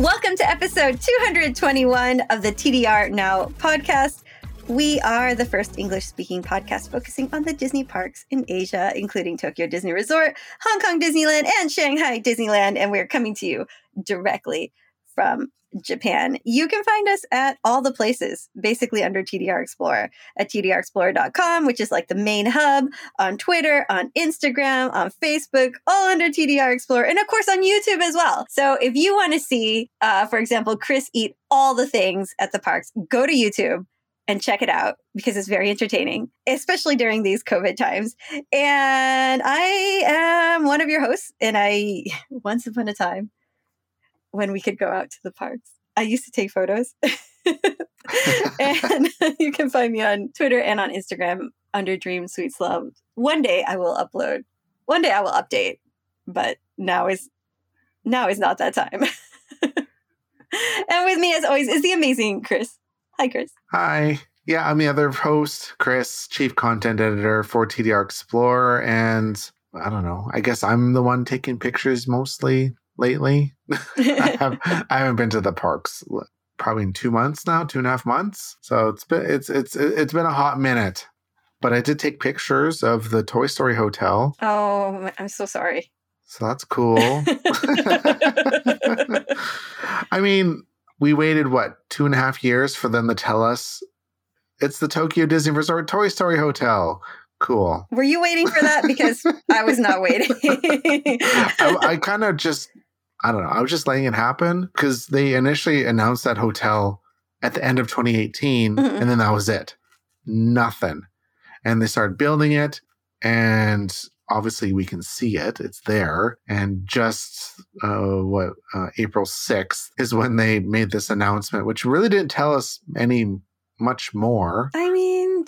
Welcome to episode 221 of the TDR Now podcast. We are the first English-speaking podcast focusing on the Disney parks in Asia, including Tokyo Disney Resort, Hong Kong Disneyland, and Shanghai Disneyland. And we're coming to you directly from Japan. You can find us at all the places, basically under TDR Explorer, at tdrexplorer.com, which is like the main hub, on Twitter, on Instagram, on Facebook, all under TDR Explorer, and of course on YouTube as well. So if you want to see, for example, Chris eat all the things at the parks, go to YouTube and check it out because it's very entertaining, especially during these COVID times. And I am one of your hosts, and I, once upon a time, when we could go out to the parks, I used to take photos. And you can find me on Twitter and on Instagram under Dream Sweets Love. One day I will update, but now is not that time. And with me, as always, is the amazing Chris. Hi, Chris. Hi. Yeah, I'm the other host, Chris, Chief Content Editor for TDR Explorer. And I don't know, I guess I'm the one taking pictures mostly lately. I haven't been to the parks probably in 2 months now, 2.5 months. So it's been a hot minute. But I did take pictures of the Toy Story Hotel. Oh, I'm so sorry. So that's cool. I mean, we waited, 2.5 years for them to tell us it's the Tokyo Disney Resort Toy Story Hotel. Cool. Were you waiting for that? Because I was not waiting. I kind of just... I don't know. I was just letting it happen because they initially announced that hotel at the end of 2018, mm-hmm. and then that was it. Nothing. And they started building it, and obviously we can see it. It's there. And just April 6th is when they made this announcement, which really didn't tell us much more. I mean,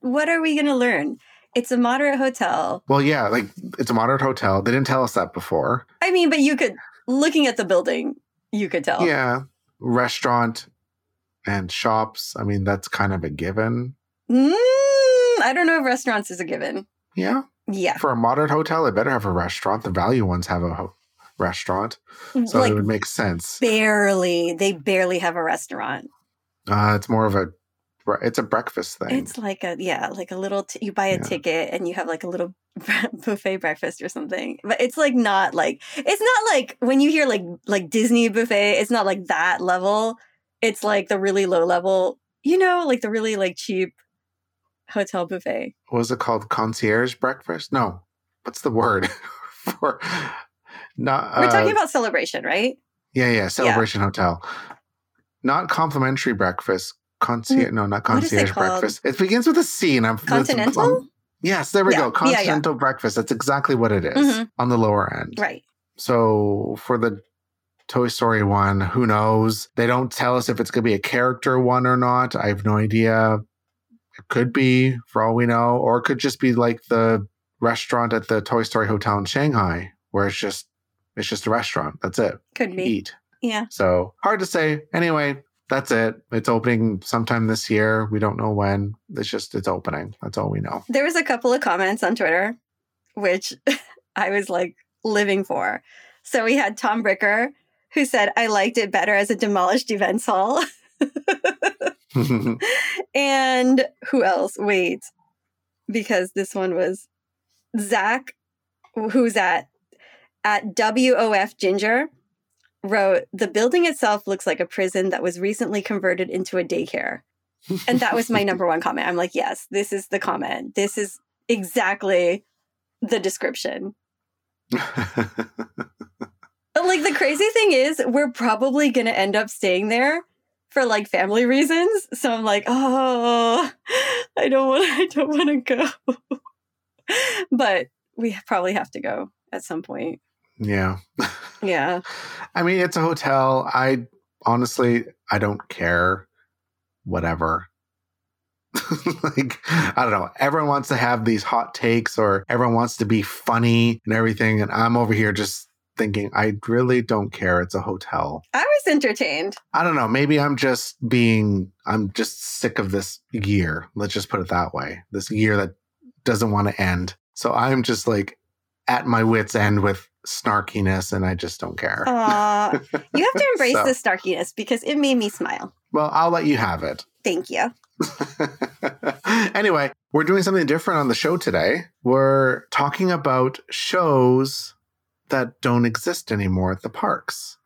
what are we going to learn? It's a moderate hotel. Well, yeah, it's a moderate hotel. They didn't tell us that before. I mean, but you could, looking at the building, you could tell. Yeah. Restaurant and shops. I mean, that's kind of a given. I don't know if restaurants is a given. Yeah. Yeah. For a moderate hotel, it better have a restaurant. The value ones have a restaurant. So it would make sense. They barely have a restaurant. It's more of a breakfast thing. It's you buy a ticket and you have a little buffet breakfast or something. But it's not like when you hear like Disney buffet, it's not like that level. It's like the really low level, the really cheap hotel buffet. What was it called? Concierge breakfast? No. What's the word for not? We're talking about Celebration, right? Yeah. Celebration Hotel. Not complimentary breakfast. Not concierge breakfast. It begins with a C. And Continental? Yes, there we go. Continental breakfast. That's exactly what it is, mm-hmm. on the lower end. Right. So for the Toy Story one, who knows? They don't tell us if it's going to be a character one or not. I have no idea. It could be, for all we know. Or it could just be like the restaurant at the Toy Story Hotel in Shanghai, where it's just a restaurant. That's it. Could be. Eat. Yeah. So hard to say. Anyway. That's it. It's opening sometime this year. We don't know when. It's opening. That's all we know. There was a couple of comments on Twitter, which I was living for. So we had Tom Bricker, who said, I liked it better as a demolished events hall. And who else? Wait, because this one was Zach, who's at WOF Ginger, wrote, the building itself looks like a prison that was recently converted into a daycare. And that was my number one comment. I'm like, yes, this is the comment. This is exactly the description. The crazy thing is, we're probably going to end up staying there for family reasons. So I'm like, oh, I don't want to go. But we probably have to go at some point. Yeah. Yeah. I mean, it's a hotel. I honestly don't care. Whatever. Like, I don't know. Everyone wants to have these hot takes or everyone wants to be funny and everything. And I'm over here just thinking, I really don't care. It's a hotel. I was entertained. I don't know. Maybe I'm just sick of this year. Let's just put it that way. This year that doesn't want to end. So I'm just like at my wit's end with snarkiness and I just don't care. You have to embrace the snarkiness because it made me smile. Well, I'll let you have it. Thank you. Anyway, we're doing something different on the show today. We're talking about shows that don't exist anymore at the parks.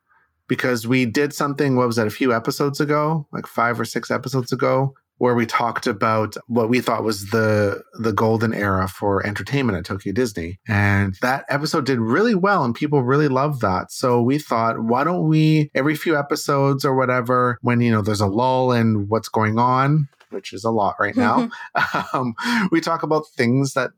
Because we did something, what was that, a few episodes ago? Like 5 or 6 episodes ago, where we talked about what we thought was the golden era for entertainment at Tokyo Disney. And that episode did really well and people really loved that. So we thought, why don't we, every few episodes or whatever, when, you know, there's a lull in what's going on, which is a lot right now, we talk about things that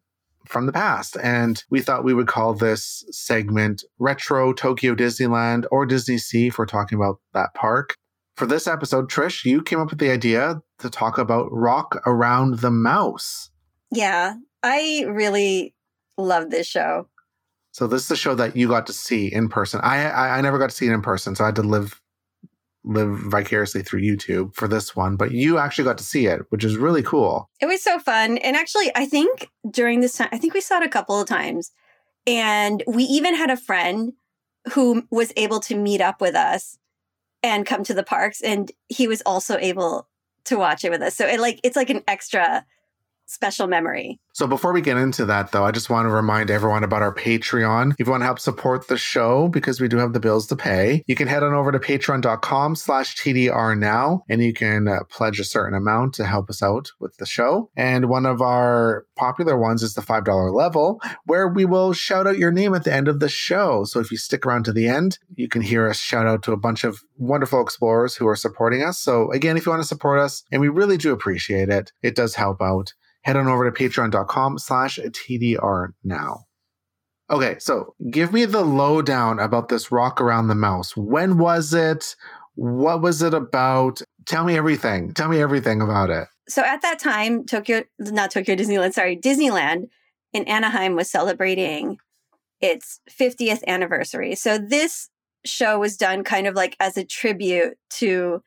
from the past. And we thought we would call this segment Retro Tokyo Disneyland or Disney Sea if we're talking about that park. For this episode, Trish, you came up with the idea to talk about Rock Around the Mouse. Yeah, I really love this show. So this is the show that you got to see in person. I never got to see it in person, so I had to live vicariously through YouTube for this one. But you actually got to see it, which is really cool. It was so fun. And actually, I think during this time, I think we saw it a couple of times. And we even had a friend who was able to meet up with us and come to the parks. And he was also able to watch it with us. So it's like an extra special memory. So before we get into that, though, I just want to remind everyone about our Patreon. If you want to help support the show, because we do have the bills to pay, you can head on over to patreon.com/TDR Now, and you can pledge a certain amount to help us out with the show. And one of our popular ones is the $5 level, where we will shout out your name at the end of the show. So if you stick around to the end, you can hear us shout out to a bunch of wonderful explorers who are supporting us. So again, if you want to support us, and we really do appreciate it, it does help out. Head on over to patreon.com/TDR Now. Okay, so give me the lowdown about this Rock Around the Mouse. When was it? What was it about? Tell me everything. Tell me everything about it. So at that time, Disneyland in Anaheim was celebrating its 50th anniversary. So this show was done kind of like as a tribute to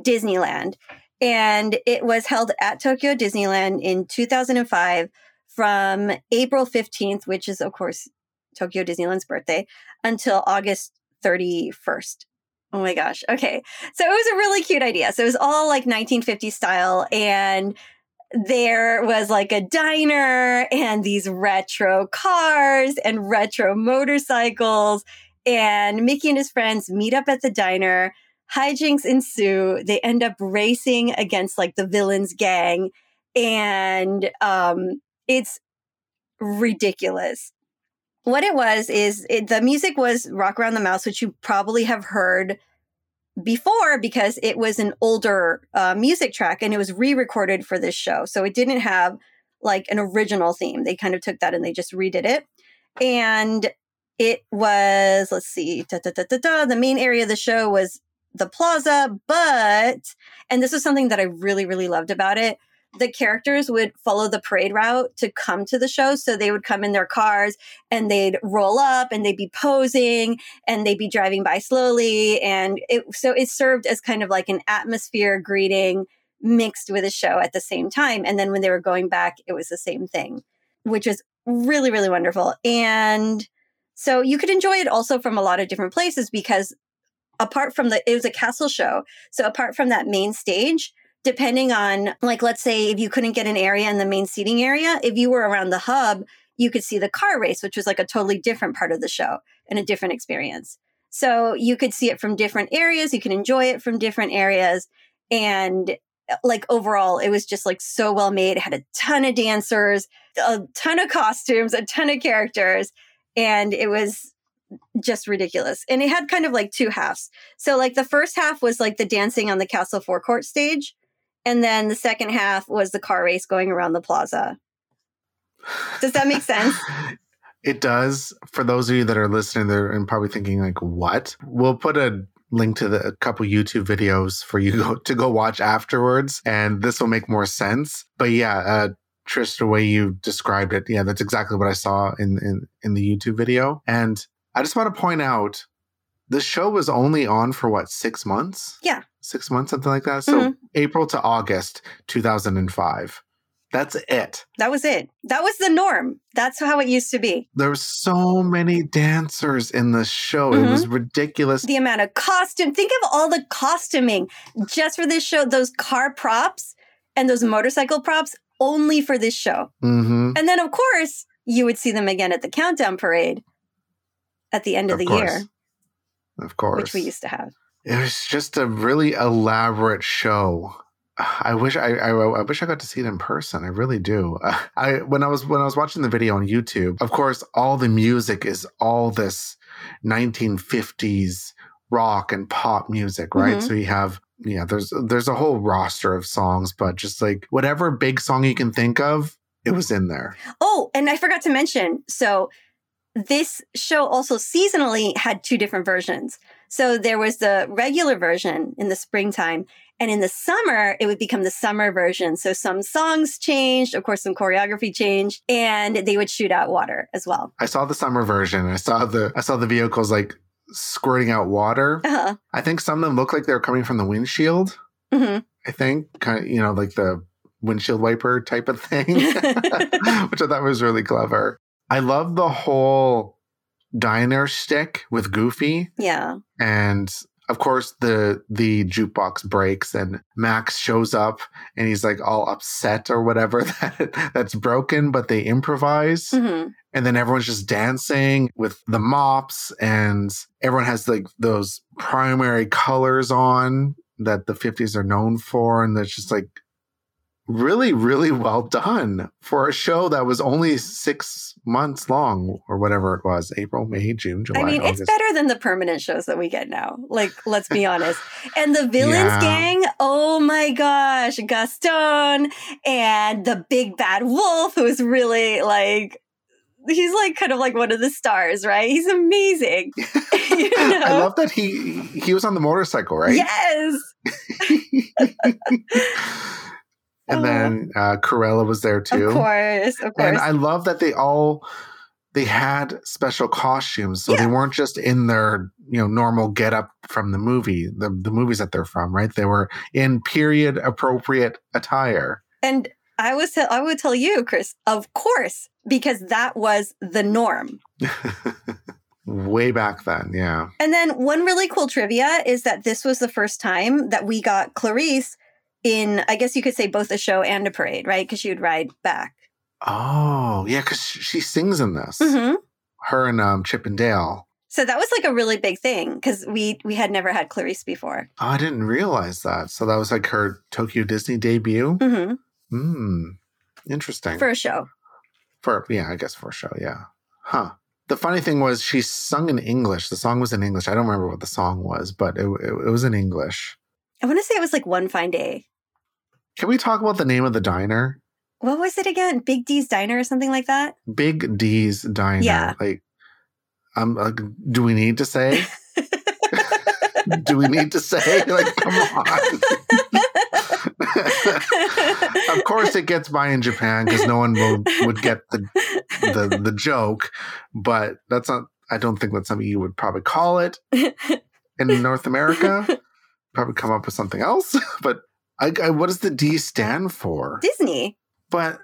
Disneyland. And it was held at Tokyo Disneyland in 2005 from April 15th, which is, of course, Tokyo Disneyland's birthday, until August 31st. Oh, my gosh. Okay. So it was a really cute idea. So it was all like 1950s style. And there was like a diner and these retro cars and retro motorcycles. And Mickey and his friends meet up at the diner. Hijinks ensue. They end up racing against like the villains gang, and it's ridiculous. What it was is the music was Rock Around the Mouse, which you probably have heard before because it was an older music track and it was re-recorded for this show. So it didn't have like an original theme. They kind of took that and they just redid it. And it was, let's see, the main area of the show was the plaza, and this was something that I really, really loved about it. The characters would follow the parade route to come to the show. So they would come in their cars and they'd roll up and they'd be posing and they'd be driving by slowly. And it served as kind of like an atmosphere greeting mixed with a show at the same time. And then when they were going back, it was the same thing, which was really, really wonderful. And so you could enjoy it also from a lot of different places because it was a castle show. So apart from that main stage, depending on, like, let's say if you couldn't get an area in the main seating area, if you were around the hub, you could see the car race, which was like a totally different part of the show and a different experience. So you could see it from different areas. You could enjoy it from different areas. And like overall, it was just like so well made. It had a ton of dancers, a ton of costumes, a ton of characters. And it was just ridiculous. And it had kind of like two halves. So like the first half was like the dancing on the castle forecourt stage. And then the second half was the car race going around the plaza. Does that make sense? It does. For those of you that are listening there and probably thinking like, what? We'll put a link to a couple YouTube videos for you to go watch afterwards. And this will make more sense. But yeah, Trish, the way you described it, yeah, that's exactly what I saw in the YouTube video. And I just want to point out, the show was only on for what, 6 months? Yeah. 6 months, something like that. So April to August 2005. That's it. That was it. That was the norm. That's how it used to be. There were so many dancers in the show. Mm-hmm. It was ridiculous. The amount of costume. Think of all the costuming just for this show. Those car props and those motorcycle props only for this show. Mm-hmm. And then, of course, you would see them again at the countdown parade at the end of the year. Of course. Which we used to have. It was just a really elaborate show. I wish I got to see it in person. I really do. When I was watching the video on YouTube, of course, all the music is all this 1950s rock and pop music, right? Mm-hmm. So you have, yeah, there's a whole roster of songs, but just like whatever big song you can think of, it was in there. Oh, and I forgot to mention, so this show also seasonally had two different versions. So there was the regular version in the springtime, and in the summer, it would become the summer version. So some songs changed, of course, some choreography changed, and they would shoot out water as well. I saw the summer version. I saw the vehicles like squirting out water. Uh-huh. I think some of them looked like they were coming from the windshield. Mm-hmm. I think, kind of, you know, like the windshield wiper type of thing, which I thought was really clever. I love the whole diner shtick with Goofy. Yeah. And of course, the jukebox breaks and Max shows up and he's like all upset or whatever that's broken, but they improvise. Mm-hmm. And then everyone's just dancing with the mops and everyone has like those primary colors on that the 50s are known for. And that's just like really, really well done for a show that was only 6 months long or whatever it was. April, May, June, July, I mean, August. It's better than the permanent shows that we get now. Like, let's be honest. And the villains gang, oh my gosh, Gaston and the big bad wolf, who's really like, he's like kind of like one of the stars, right? He's amazing. You know? I love that he was on the motorcycle, right? Yes. And then Cruella was there too. Of course. And I love that they had special costumes. So They weren't just in their, you know, normal getup from the movie, the movies that they're from, right? They were in period appropriate attire. And I would tell you, Chris, of course, because that was the norm. Way back then, yeah. And then one really cool trivia is that this was the first time that we got Clarice in, I guess you could say, both a show and a parade, right? Because she would ride back. Oh, yeah, because she sings in this. Mm-hmm. Her and Chip and Dale. So that was like a really big thing because we had never had Clarice before. Oh, I didn't realize that. So that was like her Tokyo Disney debut? Mm-hmm. Interesting. For a show. For a show, yeah. Huh. The funny thing was she sung in English. The song was in English. I don't remember what the song was, but it was in English. I want to say it was like One Fine Day. Can we talk about the name of the diner? What was it again? Big D's Diner or something like that? Big D's Diner. Yeah. Like, I'm like, do we need to say? Like, come on. Of course it gets by in Japan because no one would get the joke. But that's not, I don't think that's something you would probably call it in North America. Probably come up with something else. But what does the D stand for? Disney. But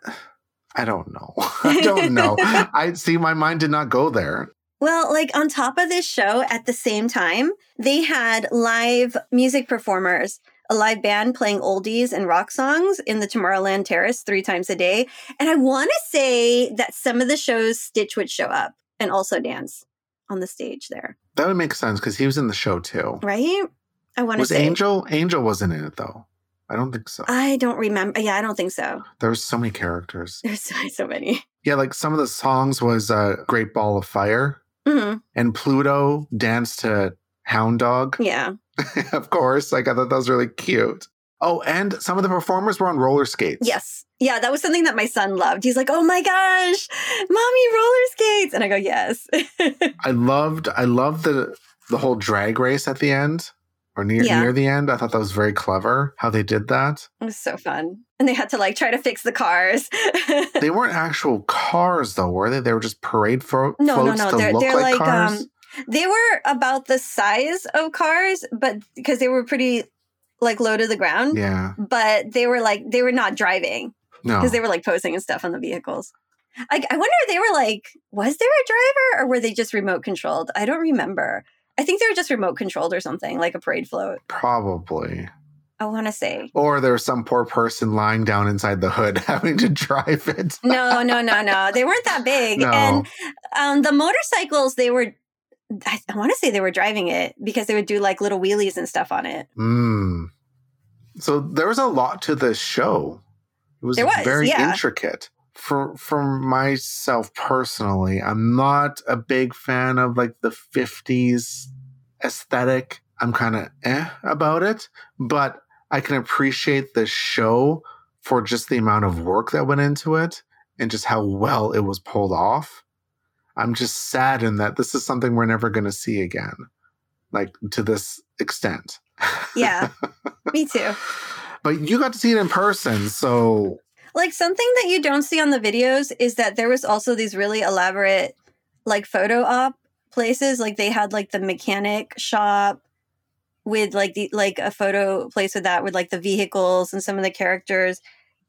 I don't know. I see, my mind did not go there. Well, like on top of this show, at the same time, they had live music performers, a live band playing oldies and rock songs in the Tomorrowland Terrace 3 times a day. And I want to say that some of the shows Stitch would show up and also dance on the stage there. That would make sense because he was in the show too. Right? I want to say. Was Angel? Angel wasn't in it, though. I don't think so. I don't remember. Yeah, I don't think so. There were so many characters. There's so many. Yeah, like some of the songs was Great Ball of Fire. Mm-hmm. And Pluto danced to Hound Dog. Yeah. Of course. Like, I thought that was really cute. Oh, and some of the performers were on roller skates. Yes. Yeah, that was something that my son loved. He's like, oh my gosh, mommy, roller skates. And I go, yes. I loved the whole drag race at the end or near the end. I thought that was very clever how they did that. It was so fun. And they had to like try to fix the cars. They weren't actual cars though, were they? They were just parade floats to look like cars? They were about the size of cars, but because they were pretty like low to the ground. Yeah. But they were not driving. No. Because they were like posing and stuff on the vehicles. I wonder if they were like, was there a driver or were they just remote controlled? I don't remember. I think they were just remote controlled or something, like a parade float. Probably. I want to say. Or there was some poor person lying down inside the hood having to drive it. No. They weren't that big. No. And the motorcycles, I want to say they were driving it because they would do like little wheelies and stuff on it. Mm. So there was a lot to this show. It was very intricate. For myself personally, I'm not a big fan of like the 50s aesthetic. I'm kind of about it, but I can appreciate the show for just the amount of work that went into it and just how well it was pulled off. I'm just saddened that this is something we're never going to see again, like to this extent. Yeah, me too. But you got to see it in person, so... Like something that you don't see on the videos is that there was also these really elaborate like photo op places. Like they had like the mechanic shop with like a photo place with like the vehicles and some of the characters.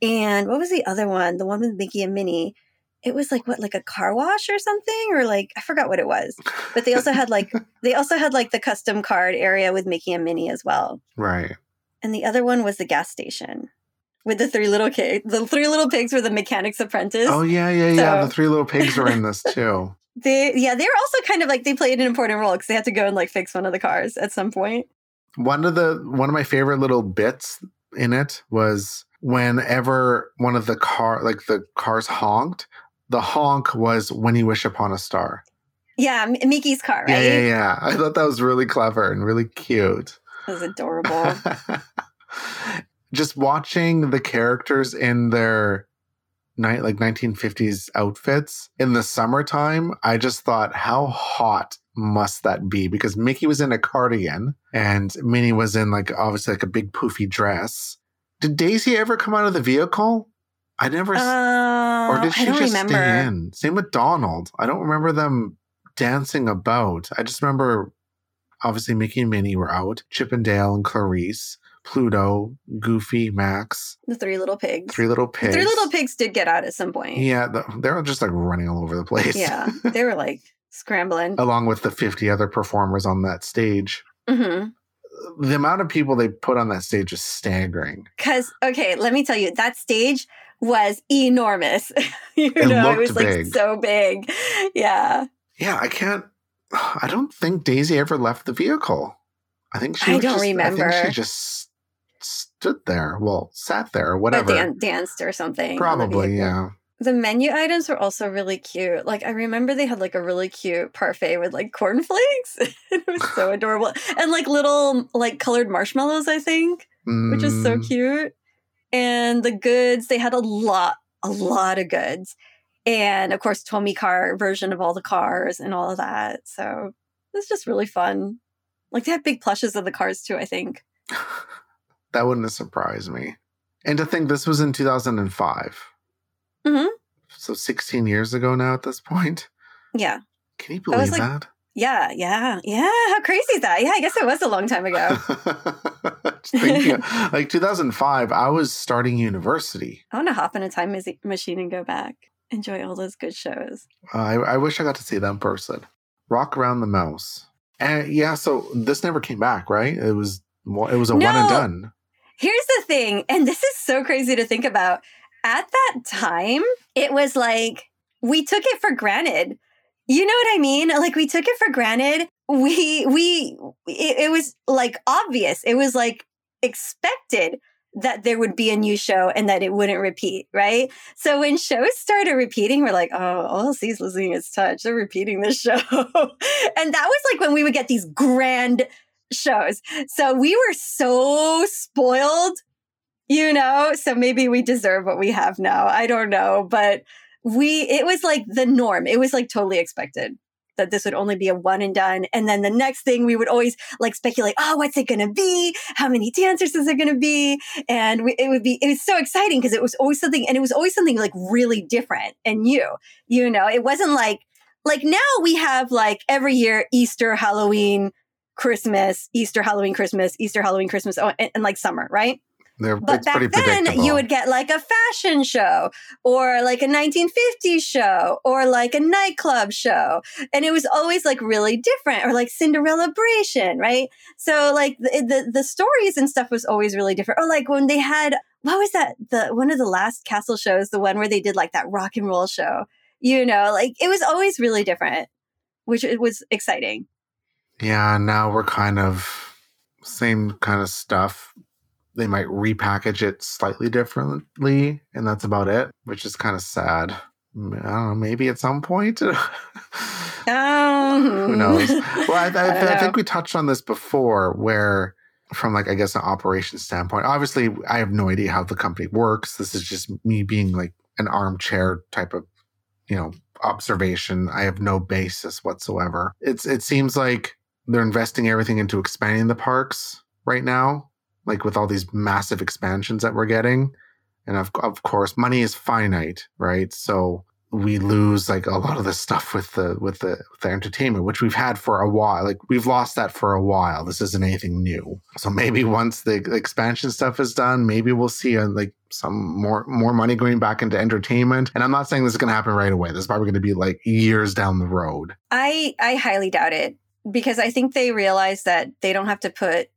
And what was the other one? The one with Mickey and Minnie. It was like what, like a car wash or something, or like I forgot what it was. But they also had like the custom card area with Mickey and Minnie as well. Right. And the other one was the gas station with the three little kids. The three little pigs were the mechanic's apprentice. Oh yeah. The three little pigs were in this too. They were also kind of like they played an important role because they had to go and like fix one of the cars at some point. One of my favorite little bits in it was whenever one of the cars honked. The honk was When You Wish Upon a Star. Yeah, Mickey's car, right? Yeah. I thought that was really clever and really cute. It was adorable. Just watching the characters in their 1950s outfits in the summertime, I just thought, how hot must that be? Because Mickey was in a cardigan and Minnie was in obviously a big poofy dress. Did Daisy ever come out of the vehicle? I never... or did she just stay in? Same with Donald. I don't remember them dancing about. I just remember, obviously, Mickey and Minnie were out. Chip and Dale and Clarice, Pluto, Goofy, Max. The three little pigs. The three little pigs did get out at some point. Yeah, they were just running all over the place. Yeah, they were scrambling. Along with the 50 other performers on that stage. Mm-hmm. The amount of people they put on that stage is staggering. Because, okay, let me tell you, that stage... was enormous. It was big. So big. Yeah. Yeah, I don't think Daisy ever left the vehicle. I don't remember. I think she just sat there or whatever. Or danced or something. Probably, yeah. The menu items were also really cute. I remember they had a really cute parfait with cornflakes. It was so adorable. And little colored marshmallows, I think, which was so cute. And the goods, they had a lot of goods. And, of course, Tomy car version of all the cars and all of that. So it was just really fun. They had big plushes of the cars, too, I think. That wouldn't have surprised me. And to think this was in 2005. Mm-hmm. So 16 years ago now at this point. Yeah. Can you believe that? Yeah. How crazy is that? Yeah, I guess it was a long time ago. Thinking, 2005, I was starting university. I want to hop in a time machine and go back. Enjoy all those good shows. I wish I got to see that in person. Rock Around the Mouse. And yeah, so this never came back, right? It was a one and done. Here's the thing, and this is so crazy to think about. At that time, it was we took it for granted. You know what I mean? We took it for granted. It was obvious. It was expected that there would be a new show and that it wouldn't repeat, right? So when shows started repeating, we're all else is losing its touch. They're repeating this show. And that was when we would get these grand shows. So we were so spoiled you know? So maybe we deserve what we have now. I don't know. But it was like the norm. It was like totally expected that this would only be a one and done. And then the next thing we would always like speculate, oh, what's it going to be? How many dancers is it going to be? And it was so exciting because it was always something, and it was always something like really different and new, you know? It wasn't like now we have like every year, Easter, Halloween, Christmas, Easter, Halloween, Christmas, Easter, Halloween, Christmas, and like summer, right? But back then, you would get like a fashion show or like a 1950s show or like a nightclub show. And it was always like really different, or like Cinderella-bration, right? So like the stories and stuff was always really different. Or like when they had, what was that? One of the last castle shows, the one where they did like that rock and roll show, you know, like it was always really different, which it was exciting. Yeah, now we're kind of same kind of stuff. They might repackage it slightly differently, and that's about it, which is kind of sad. I don't know, maybe at some point. Who knows? Well, I think we touched on this before, where from like, I guess, an operations standpoint, obviously I have no idea how the company works. This is just me being like an armchair type of, you know, observation. I have no basis whatsoever. It seems like they're investing everything into expanding the parks right now, like with all these massive expansions that we're getting. And of course, money is finite, right? So we lose like a lot of the stuff with the entertainment, which we've had for a while. Like we've lost that for a while. This isn't anything new. So maybe once the expansion stuff is done, maybe we'll see like some more money going back into entertainment. And I'm not saying this is going to happen right away. This is probably going to be like years down the road. I highly doubt it, because I think they realize that they don't have to put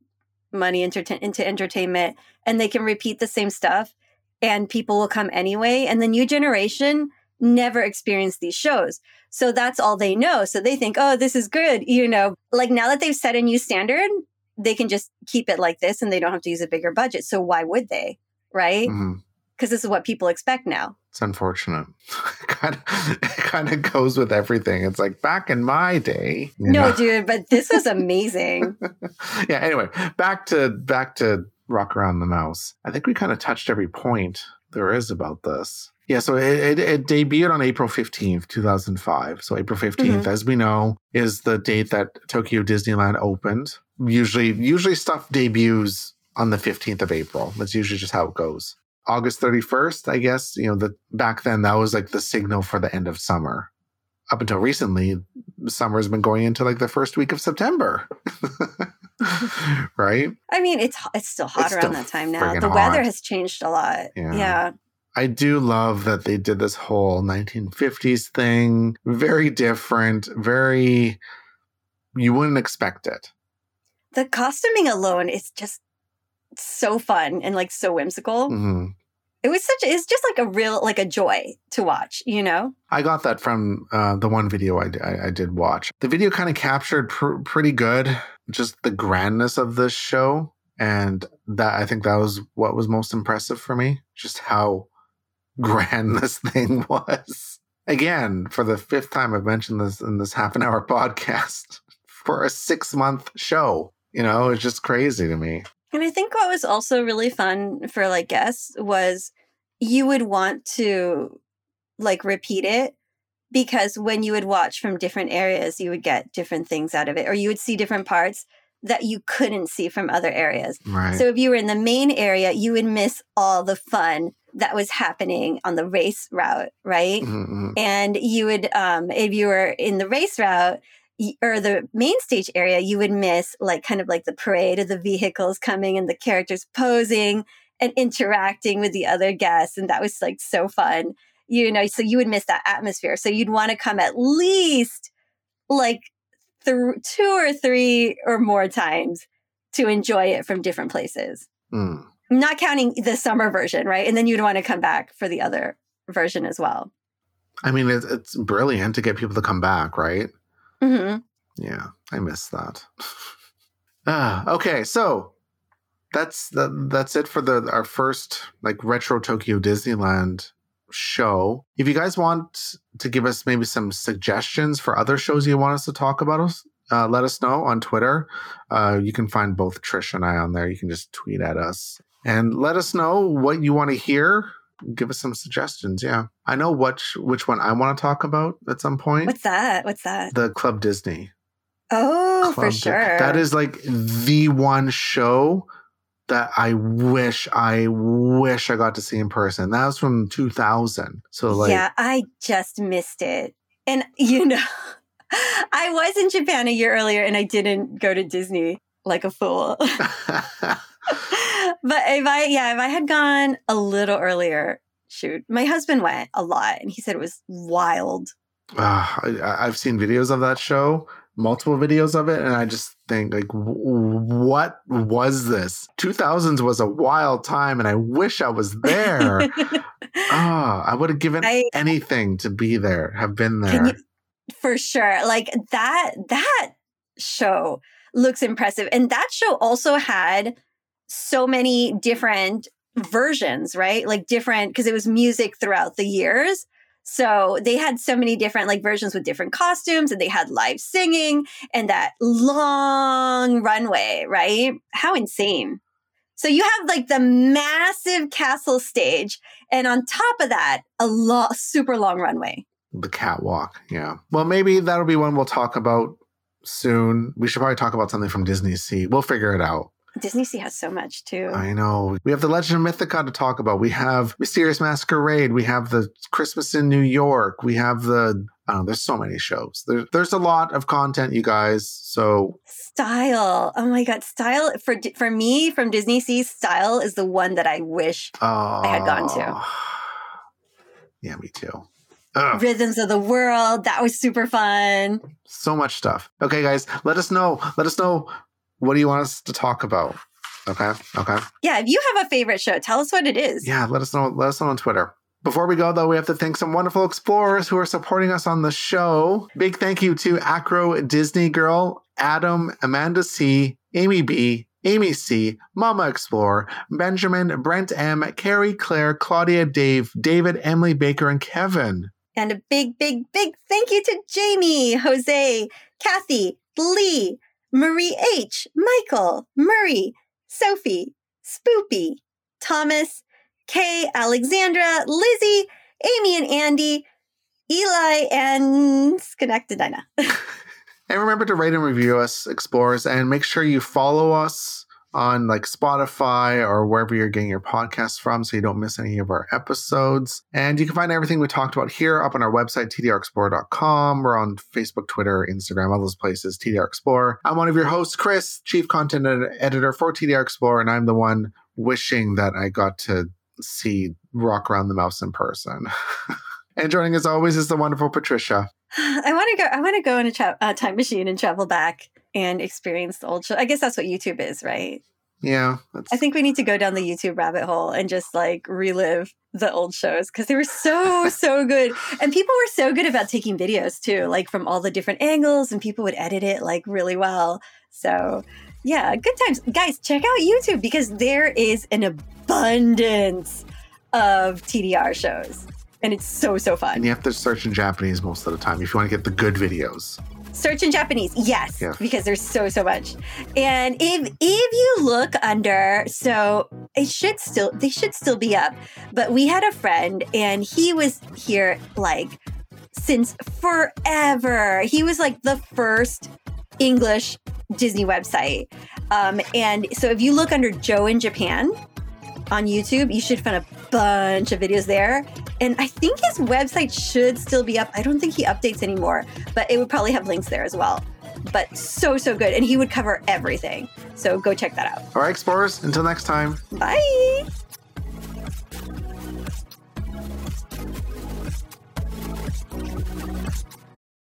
money into entertainment, and they can repeat the same stuff and people will come anyway. And the new generation never experienced these shows. So that's all they know. So they think, oh, this is good. You know, like now that they've set a new standard, they can just keep it like this and they don't have to use a bigger budget. So why would they? Right? Mm-hmm. Because this is what people expect now. It's unfortunate. It kind of goes with everything. It's like back in my day. No, dude, but this was amazing. Yeah. Anyway, back to Rock Around the Mouse. I think we kind of touched every point there is about this. Yeah. So it debuted on April 15th, 2005. So April 15th, as we know, is the date that Tokyo Disneyland opened. Usually stuff debuts on the 15th of April. That's usually just how it goes. August 31st, I guess, you know, back then that was like the signal for the end of summer. Up until recently, summer has been going into like the first week of September. Right? I mean, it's still hot around that time now. The weather has changed a lot. Yeah. I do love that they did this whole 1950s thing. Very different, very, you wouldn't expect it. The costuming alone is just so fun and like so whimsical. Mm-hmm. It's just like a real, like a joy to watch, you know? I got that from the one video I did watch. The video kind of captured pretty good, just the grandness of this show. And that, I think that was what was most impressive for me, just how grand this thing was. Again, for the fifth time, I've mentioned this in this half an hour podcast for a 6-month show, you know, it's just crazy to me. And I think what was also really fun for like guests was you would want to like repeat it, because when you would watch from different areas, you would get different things out of it, or you would see different parts that you couldn't see from other areas. Right. So if you were in the main area, you would miss all the fun that was happening on the race route, right? Mm-hmm. And you would, if you were in the race route, or the main stage area, you would miss like kind of like the parade of the vehicles coming and the characters posing and interacting with the other guests. And that was like so fun, you know, so you would miss that atmosphere. So you'd want to come at least like two or three or more times to enjoy it from different places. Mm. Not counting the summer version, right? And then you'd want to come back for the other version as well. I mean, it's brilliant to get people to come back, right? Mm-hmm. Yeah, I miss that. Okay, so that's it for our first like retro Tokyo Disneyland show. If you guys want to give us maybe some suggestions for other shows you want us to talk about, let us know on Twitter. You can find both Trish and I on there. You can just tweet at us. and let us know what you want to hear. Give us some suggestions. Yeah. I know which one I want to talk about at some point. What's that? The Club Disney. Oh, Club for sure. That is like the one show that I wish I got to see in person. That was from 2000. So like, yeah, I just missed it. And you know, I was in Japan a year earlier and I didn't go to Disney like a fool. But if I had gone a little earlier, shoot, my husband went a lot and he said it was wild. I've seen videos of that show, multiple videos of it. And I just think like, what was this? 2000s was a wild time and I wish I was there. I would have given anything to be there, have been there. For sure. Like that show looks impressive. And that show also had so many different versions, right? Like different, because it was music throughout the years. So they had so many different like versions with different costumes and they had live singing and that long runway, right? How insane. So you have like the massive castle stage and on top of that, super long runway. The catwalk. Yeah. Well, maybe that'll be one we'll talk about soon. We should probably talk about something from Disney Sea. We'll figure it out. Disney Sea has so much too. I know. We have the Legend of Mythica to talk about. We have Mysterious Masquerade. We have the Christmas in New York. We have there's so many shows. There's a lot of content, you guys. So style. Oh my God. Style for me from Disney Sea, style is the one that I wish I had gone to. Yeah, me too. Ugh. Rhythms of the World. That was super fun. So much stuff. Okay, guys, let us know. What do you want us to talk about? Okay. Yeah, if you have a favorite show, tell us what it is. Yeah, let us know on Twitter. Before we go, though, we have to thank some wonderful explorers who are supporting us on the show. Big thank you to Acro Disney Girl, Adam, Amanda C, Amy B, Amy C, Mama Explorer, Benjamin, Brent M, Carrie, Claire, Claudia, Dave, David, Emily, Baker, and Kevin. And a big, big, big thank you to Jamie, Jose, Kathy, Lee, Marie H, Michael, Murray, Sophie, Spoopy, Thomas, Kay, Alexandra, Lizzie, Amy and Andy, Eli, and Sconnected Dinah. And remember to rate and review us, Explorers, and make sure you follow us on like Spotify or wherever you're getting your podcasts from so you don't miss any of our episodes. And you can find everything we talked about here up on our website, tdrexplorer.com. We're on Facebook, Twitter, Instagram, all those places, TDR Explorer. I'm one of your hosts, Chris, Chief Content Editor for TDR Explorer, and I'm the one wishing that I got to see Rock Around the Mouse in person. And joining as always is the wonderful Patricia. I want to go in a time machine and travel back and experience the old show. I guess that's what YouTube is, right? Yeah. I think we need to go down the YouTube rabbit hole and just like relive the old shows because they were so, so good. And people were so good about taking videos too, like from all the different angles and people would edit it like really well. So yeah, good times. Guys, check out YouTube because there is an abundance of TDR shows. And it's so, so fun. And you have to search in Japanese most of the time if you want to get the good videos. Search in Japanese, yes, yeah. Because there's so, so much. And if you look under, so they should still be up. But we had a friend and he was here like since forever. He was like the first English Disney website. And so if you look under Joe in Japan on YouTube, you should find a bunch of videos there. And I think his website should still be up. I don't think he updates anymore, but it would probably have links there as well. But so, so good. And he would cover everything. So go check that out. All right, Explorers, until next time. Bye.